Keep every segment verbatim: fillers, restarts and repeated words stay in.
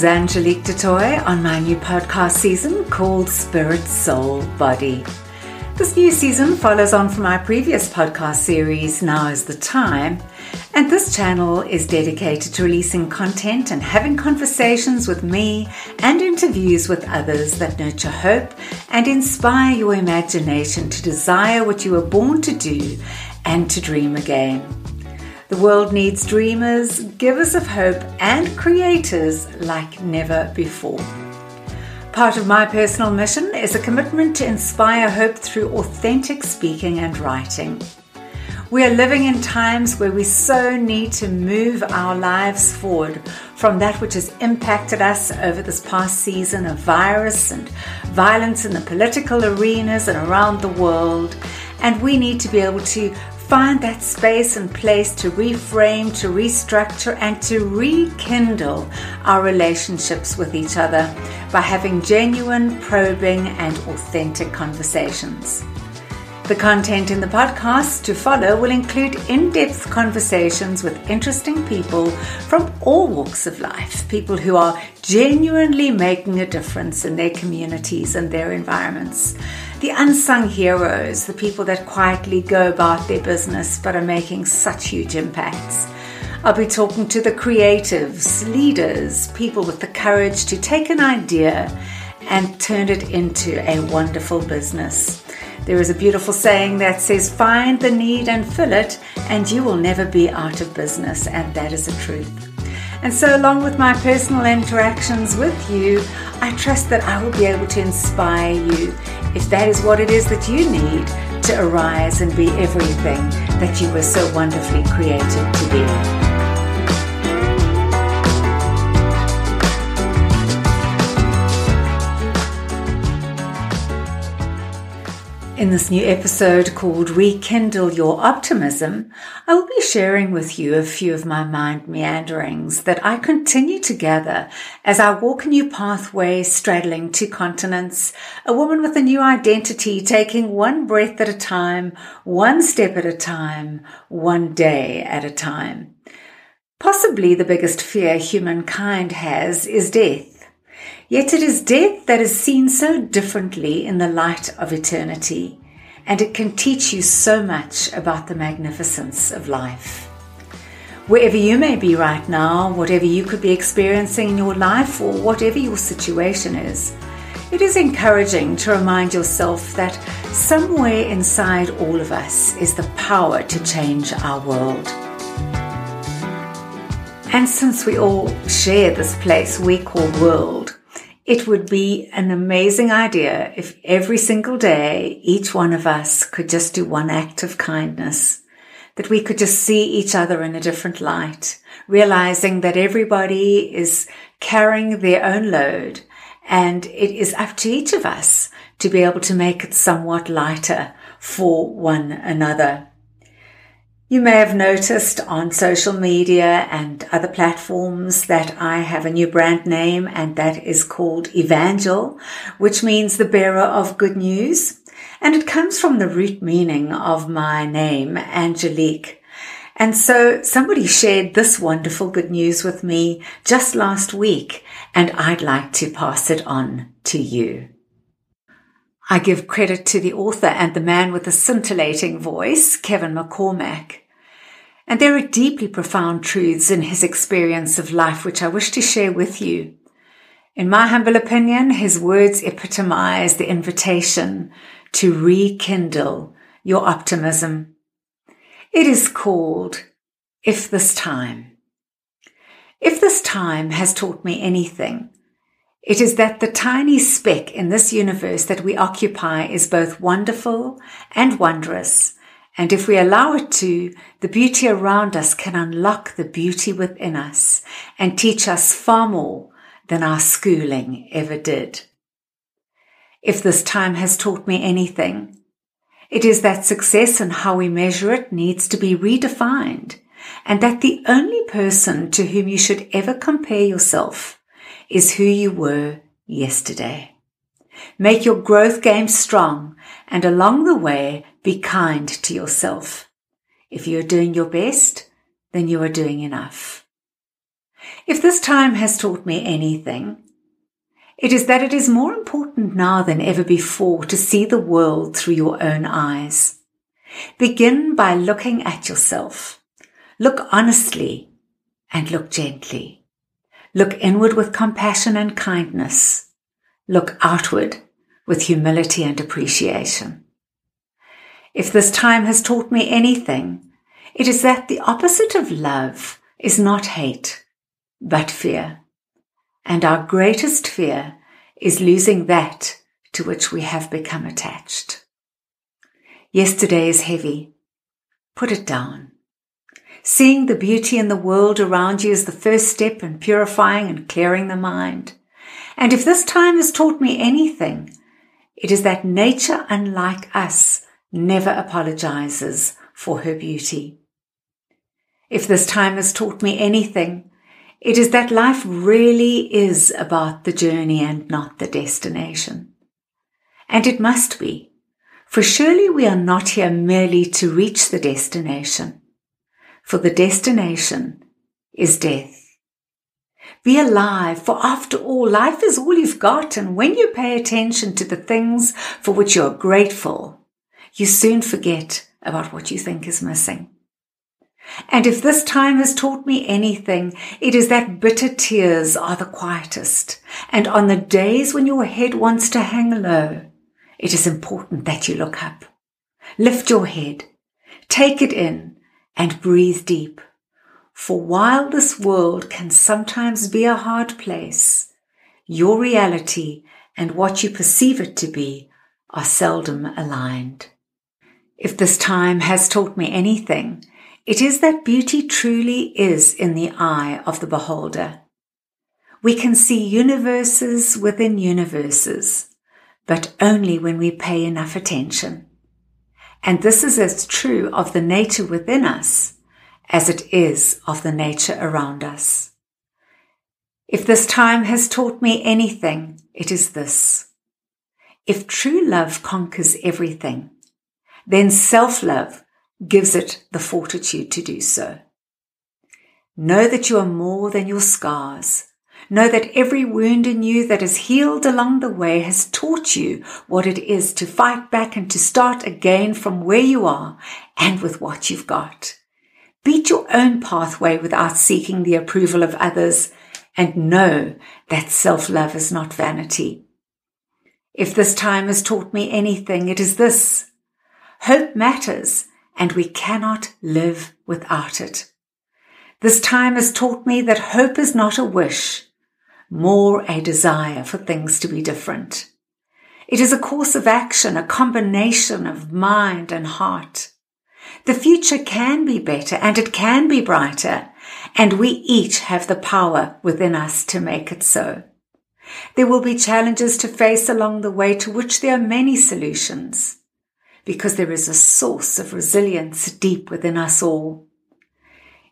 is Angelique du Toit on my new podcast season called Spirit Soul Body. This new season follows on from my previous podcast series, Now Is The Time, and this channel is dedicated to releasing content and having conversations with me and interviews with others that nurture hope and inspire your imagination to desire what you were born to do and to dream again. The world needs dreamers, givers of hope, and creators like never before. Part of my personal mission is a commitment to inspire hope through authentic speaking and writing. We are living in times where we so need to move our lives forward from that which has impacted us over this past season of virus and violence in the political arenas and around the world, and we need to be able to find that space and place to reframe, to restructure, and to rekindle our relationships with each other by having genuine, probing, and authentic conversations. The content in the podcast to follow will include in-depth conversations with interesting people from all walks of life, people who are genuinely making a difference in their communities and their environments. The unsung heroes, the people that quietly go about their business but are making such huge impacts. I'll be talking to the creatives, leaders, people with the courage to take an idea and turn it into a wonderful business. There is a beautiful saying that says, "Find the need and fill it, and you will never be out of business," and that is the truth. And so, along with my personal interactions with you, I trust that I will be able to inspire you if that is what it is that you need to arise and be everything that you were so wonderfully created to be. In this new episode called Rekindle Your Optimism, I will be sharing with you a few of my mind meanderings that I continue to gather as I walk a new pathway straddling two continents, a woman with a new identity, taking one breath at a time, one step at a time, one day at a time. Possibly the biggest fear humankind has is death. Yet it is death that is seen so differently in the light of eternity, and it can teach you so much about the magnificence of life. Wherever you may be right now, whatever you could be experiencing in your life or whatever your situation is, it is encouraging to remind yourself that somewhere inside all of us is the power to change our world. And since we all share this place we call world, it would be an amazing idea if every single day, each one of us could just do one act of kindness, that we could just see each other in a different light, realizing that everybody is carrying their own load, and it is up to each of us to be able to make it somewhat lighter for one another. You may have noticed on social media and other platforms that I have a new brand name, and that is called Evangel, which means the bearer of good news. And it comes from the root meaning of my name, Angelique. And so somebody shared this wonderful good news with me just last week, and I'd like to pass it on to you. I give credit to the author and the man with the scintillating voice, Kevin McCormack. And there are deeply profound truths in his experience of life which I wish to share with you. In my humble opinion, his words epitomize the invitation to rekindle your optimism. It is called, If This Time. If this time has taught me anything, it is that the tiny speck in this universe that we occupy is both wonderful and wondrous, and if we allow it to, the beauty around us can unlock the beauty within us and teach us far more than our schooling ever did. If this time has taught me anything, it is that success and how we measure it needs to be redefined, and that the only person to whom you should ever compare yourself is who you were yesterday. Make your growth game strong, and along the way, be kind to yourself. If you are doing your best, then you are doing enough. If this time has taught me anything, it is that it is more important now than ever before to see the world through your own eyes. Begin by looking at yourself. Look honestly and look gently. Look inward with compassion and kindness. Look outward with humility and appreciation. If this time has taught me anything, it is that the opposite of love is not hate, but fear. And our greatest fear is losing that to which we have become attached. Yesterday is heavy. Put it down. Seeing the beauty in the world around you is the first step in purifying and clearing the mind. And if this time has taught me anything, it is that nature, unlike us, never apologizes for her beauty. If this time has taught me anything, it is that life really is about the journey and not the destination. And it must be, for surely we are not here merely to reach the destination, for the destination is death. Be alive, for after all, life is all you've got, and when you pay attention to the things for which you're grateful, you soon forget about what you think is missing. And if this time has taught me anything, it is that bitter tears are the quietest. And on the days when your head wants to hang low, it is important that you look up. Lift your head, take it in, and breathe deep. For while this world can sometimes be a hard place, your reality and what you perceive it to be are seldom aligned. If this time has taught me anything, it is that beauty truly is in the eye of the beholder. We can see universes within universes, but only when we pay enough attention. And this is as true of the nature within us as it is of the nature around us. If this time has taught me anything, it is this. If true love conquers everything, then self-love gives it the fortitude to do so. Know that you are more than your scars. Know that every wound in you that is healed along the way has taught you what it is to fight back and to start again from where you are and with what you've got. Beat your own pathway without seeking the approval of others, and know that self-love is not vanity. If this time has taught me anything, it is this. Hope matters, and we cannot live without it. This time has taught me that hope is not a wish, more a desire for things to be different. It is a course of action, a combination of mind and heart. The future can be better and it can be brighter, and we each have the power within us to make it so. There will be challenges to face along the way, to which there are many solutions, because there is a source of resilience deep within us all.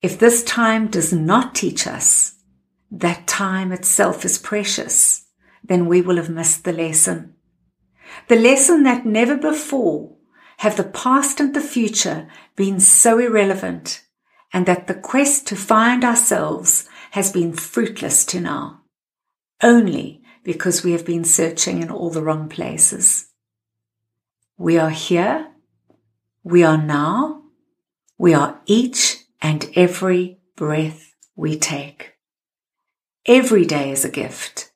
If this time does not teach us that time itself is precious, then we will have missed the lesson. The lesson that never before have the past and the future been so irrelevant, and that the quest to find ourselves has been fruitless to now, only because we have been searching in all the wrong places. We are here, we are now, we are each and every breath we take. Every day is a gift,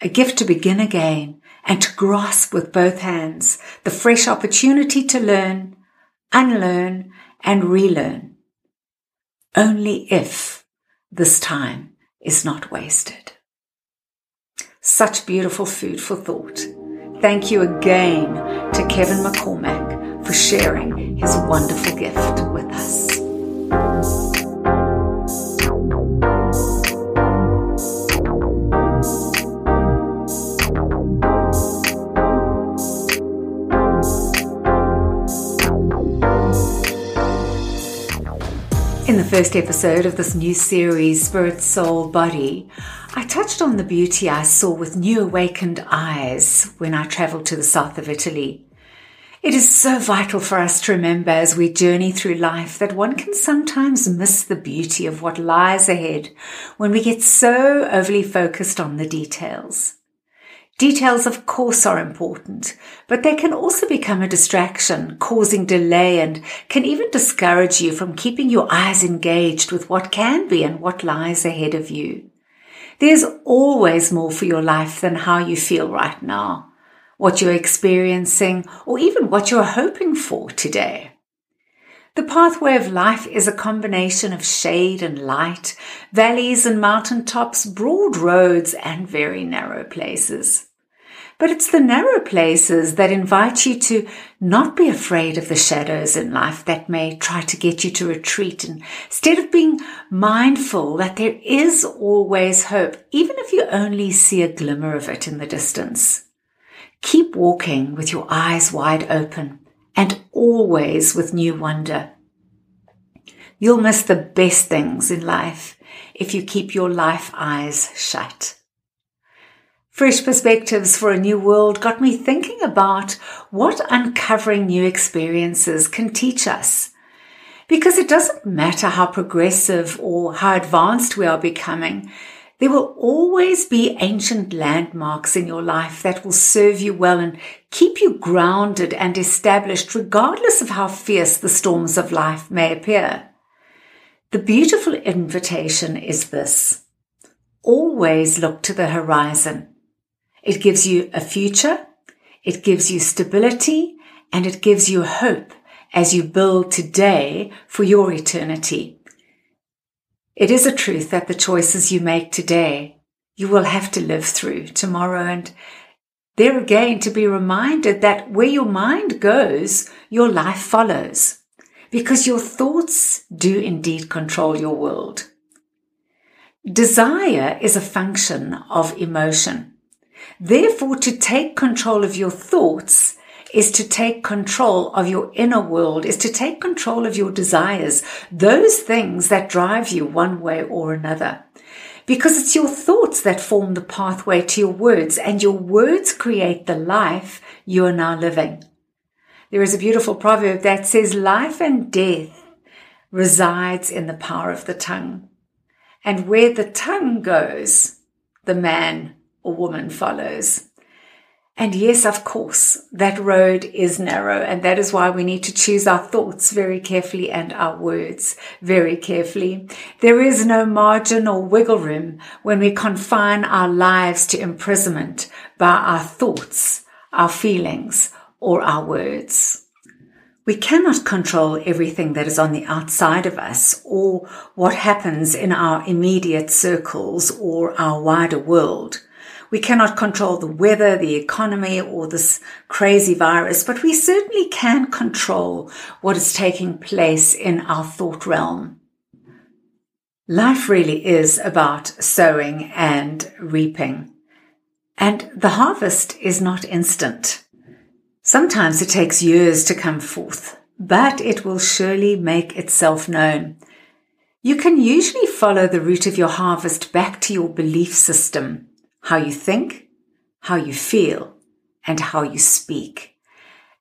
a gift to begin again, and to grasp with both hands the fresh opportunity to learn, unlearn, and relearn, only if this time is not wasted. Such beautiful food for thought. Thank you again to Kevin McCormack for sharing his wonderful gift with us. In the first episode of this new series, Spirit Soul Body, I touched on the beauty I saw with new awakened eyes when I travelled to the south of Italy. It is so vital for us to remember as we journey through life that one can sometimes miss the beauty of what lies ahead when we get so overly focused on the details. Details, of course, are important, but they can also become a distraction, causing delay and can even discourage you from keeping your eyes engaged with what can be and what lies ahead of you. There's always more for your life than how you feel right now, what you're experiencing, or even what you're hoping for today. The pathway of life is a combination of shade and light, valleys and mountaintops, broad roads and very narrow places. But it's the narrow places that invite you to not be afraid of the shadows in life that may try to get you to retreat, and instead of being mindful that there is always hope, even if you only see a glimmer of it in the distance. Keep walking with your eyes wide open and always with new wonder. You'll miss the best things in life if you keep your life eyes shut. Fresh Perspectives for a New World got me thinking about what uncovering new experiences can teach us. Because it doesn't matter how progressive or how advanced we are becoming, there will always be ancient landmarks in your life that will serve you well and keep you grounded and established regardless of how fierce the storms of life may appear. The beautiful invitation is this: always look to the horizon. It gives you a future, it gives you stability, and it gives you hope as you build today for your eternity. It is a truth that the choices you make today, you will have to live through tomorrow, and there again to be reminded that where your mind goes, your life follows, because your thoughts do indeed control your world. Desire is a function of emotion. Therefore, to take control of your thoughts is to take control of your inner world, is to take control of your desires, those things that drive you one way or another. Because it's your thoughts that form the pathway to your words, and your words create the life you are now living. There is a beautiful proverb that says, "Life and death resides in the power of the tongue." And where the tongue goes, the man or woman follows. And yes, of course, that road is narrow, and that is why we need to choose our thoughts very carefully and our words very carefully. There is no margin or wiggle room when we confine our lives to imprisonment by our thoughts, our feelings, or our words. We cannot control everything that is on the outside of us or what happens in our immediate circles or our wider world. We cannot control the weather, the economy, or this crazy virus, but we certainly can control what is taking place in our thought realm. Life really is about sowing and reaping, and the harvest is not instant. Sometimes it takes years to come forth, but it will surely make itself known. You can usually follow the route of your harvest back to your belief system. How you think, how you feel, and how you speak.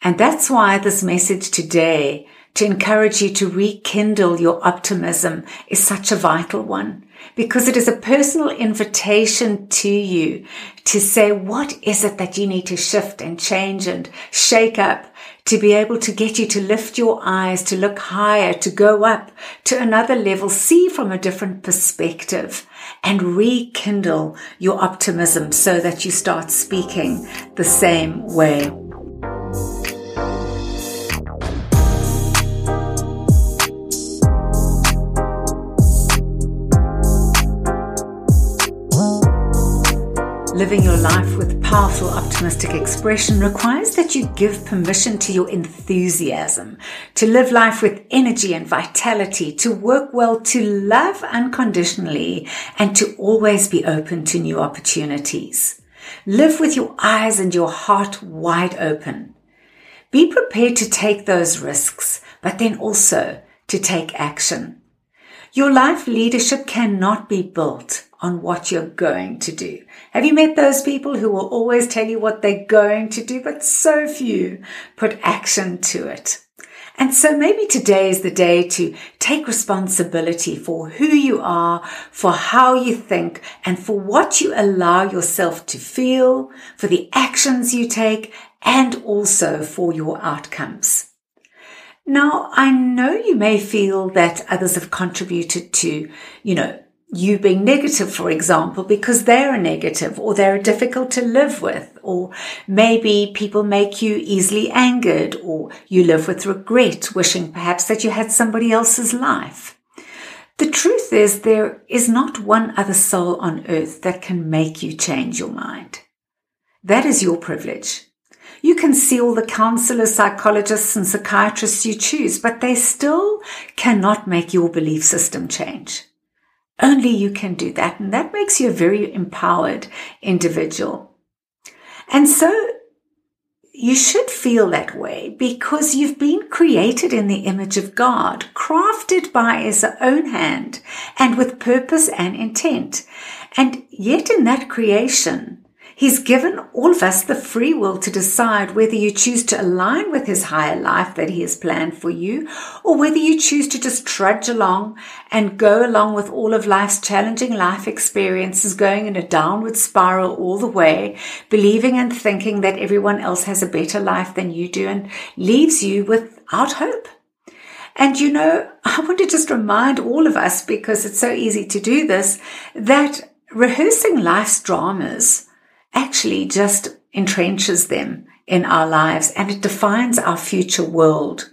And that's why this message today, to encourage you to rekindle your optimism, is such a vital one, because it is a personal invitation to you to say, what is it that you need to shift and change and shake up to be able to get you to lift your eyes, to look higher, to go up to another level, see from a different perspective, and rekindle your optimism so that you start speaking the same way. Living your life with powerful optimistic expression requires that you give permission to your enthusiasm, to live life with energy and vitality, to work well, to love unconditionally, and to always be open to new opportunities. Live with your eyes and your heart wide open. Be prepared to take those risks, but then also to take action. Your life leadership cannot be built on what you're going to do. Have you met those people who will always tell you what they're going to do, but so few put action to it? And so maybe today is the day to take responsibility for who you are, for how you think, and for what you allow yourself to feel, for the actions you take, and also for your outcomes. Now, I know you may feel that others have contributed to, you know, you being negative, for example, because they're a negative or they're difficult to live with, or maybe people make you easily angered, or you live with regret, wishing perhaps that you had somebody else's life. The truth is, there is not one other soul on earth that can make you change your mind. That is your privilege. You can see all the counselors, psychologists, and psychiatrists you choose, but they still cannot make your belief system change. Only you can do that, and that makes you a very empowered individual. And so you should feel that way because you've been created in the image of God, crafted by His own hand and with purpose and intent. And yet in that creation, He's given all of us the free will to decide whether you choose to align with His higher life that He has planned for you, or whether you choose to just trudge along and go along with all of life's challenging life experiences, going in a downward spiral all the way, believing and thinking that everyone else has a better life than you do and leaves you without hope. And you know, I want to just remind all of us, because it's so easy to do this, that rehearsing life's dramas actually just entrenches them in our lives, and it defines our future world.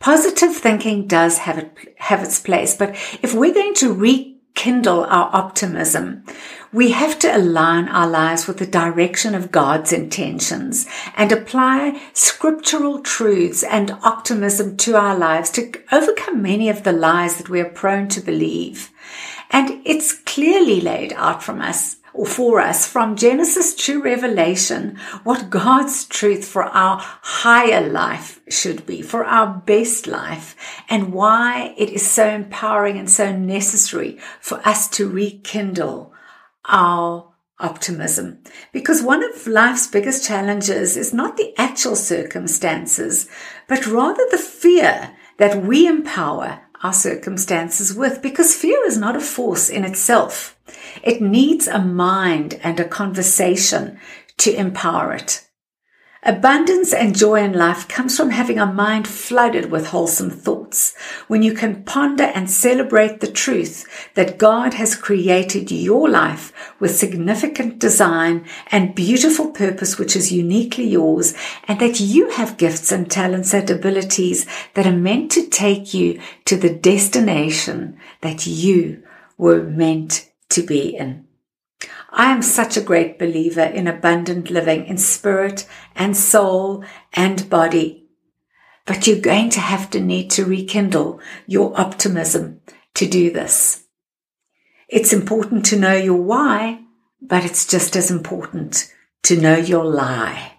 Positive thinking does have it, have its place, but if we're going to rekindle our optimism, we have to align our lives with the direction of God's intentions and apply scriptural truths and optimism to our lives to overcome many of the lies that we are prone to believe. And it's clearly laid out from us or for us from Genesis to Revelation, what God's truth for our higher life should be, for our best life, and why it is so empowering and so necessary for us to rekindle our optimism. Because one of life's biggest challenges is not the actual circumstances, but rather the fear that we empower our circumstances with, because fear is not a force in itself. It needs a mind and a conversation to empower it. Abundance and joy in life comes from having a mind flooded with wholesome thoughts, when you can ponder and celebrate the truth that God has created your life with significant design and beautiful purpose, which is uniquely yours, and that you have gifts and talents and abilities that are meant to take you to the destination that you were meant to be in. I am such a great believer in abundant living in spirit and soul and body. But you're going to have to need to rekindle your optimism to do this. It's important to know your why, but it's just as important to know your lie,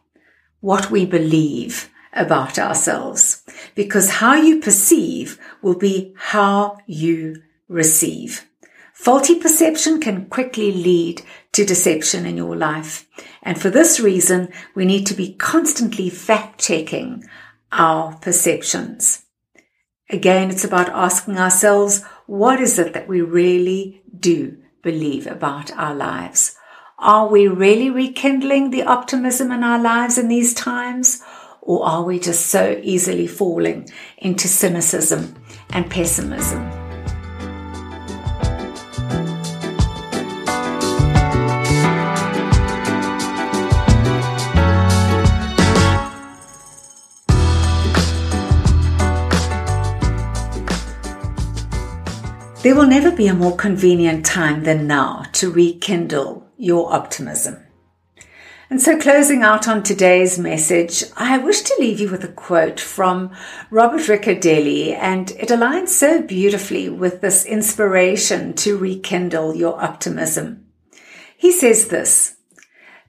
what we believe about ourselves, because how you perceive will be how you receive. Faulty perception can quickly lead to deception in your life. And for this reason, we need to be constantly fact-checking our perceptions. Again, it's about asking ourselves, what is it that we really do believe about our lives? Are we really rekindling the optimism in our lives in these times? Or are we just so easily falling into cynicism and pessimism? There will never be a more convenient time than now to rekindle your optimism. And so closing out on today's message, I wish to leave you with a quote from Robert Riccardelli, and it aligns so beautifully with this inspiration to rekindle your optimism. He says this: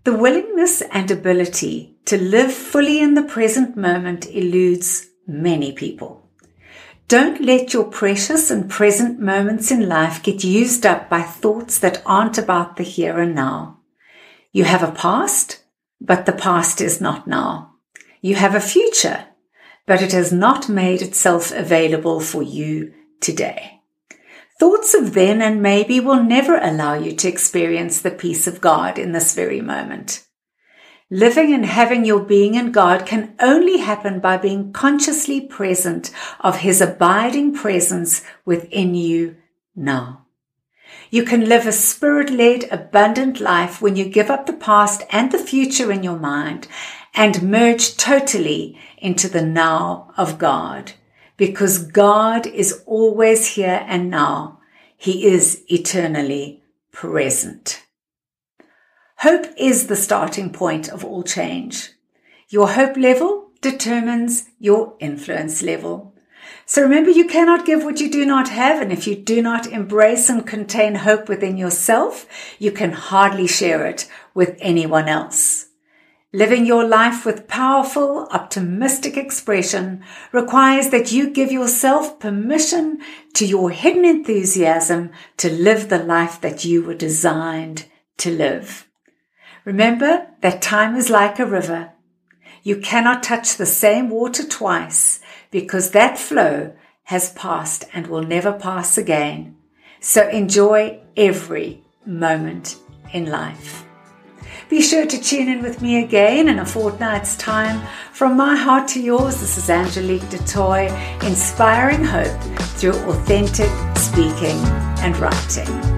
"The willingness and ability to live fully in the present moment eludes many people. Don't let your precious and present moments in life get used up by thoughts that aren't about the here and now. You have a past, but the past is not now. You have a future, but it has not made itself available for you today. Thoughts of then and maybe will never allow you to experience the peace of God in this very moment. Living and having your being in God can only happen by being consciously present of His abiding presence within you now. You can live a spirit-led, abundant life when you give up the past and the future in your mind and merge totally into the now of God, because God is always here and now. He is eternally present. Hope is the starting point of all change. Your hope level determines your influence level. So remember, you cannot give what you do not have, and if you do not embrace and contain hope within yourself, you can hardly share it with anyone else. Living your life with powerful, optimistic expression requires that you give yourself permission to your hidden enthusiasm to live the life that you were designed to live. Remember that time is like a river. You cannot touch the same water twice, because that flow has passed and will never pass again. So enjoy every moment in life. Be sure to tune in with me again in a fortnight's time. From my heart to yours, this is Angelique du Toit, inspiring hope through authentic speaking and writing.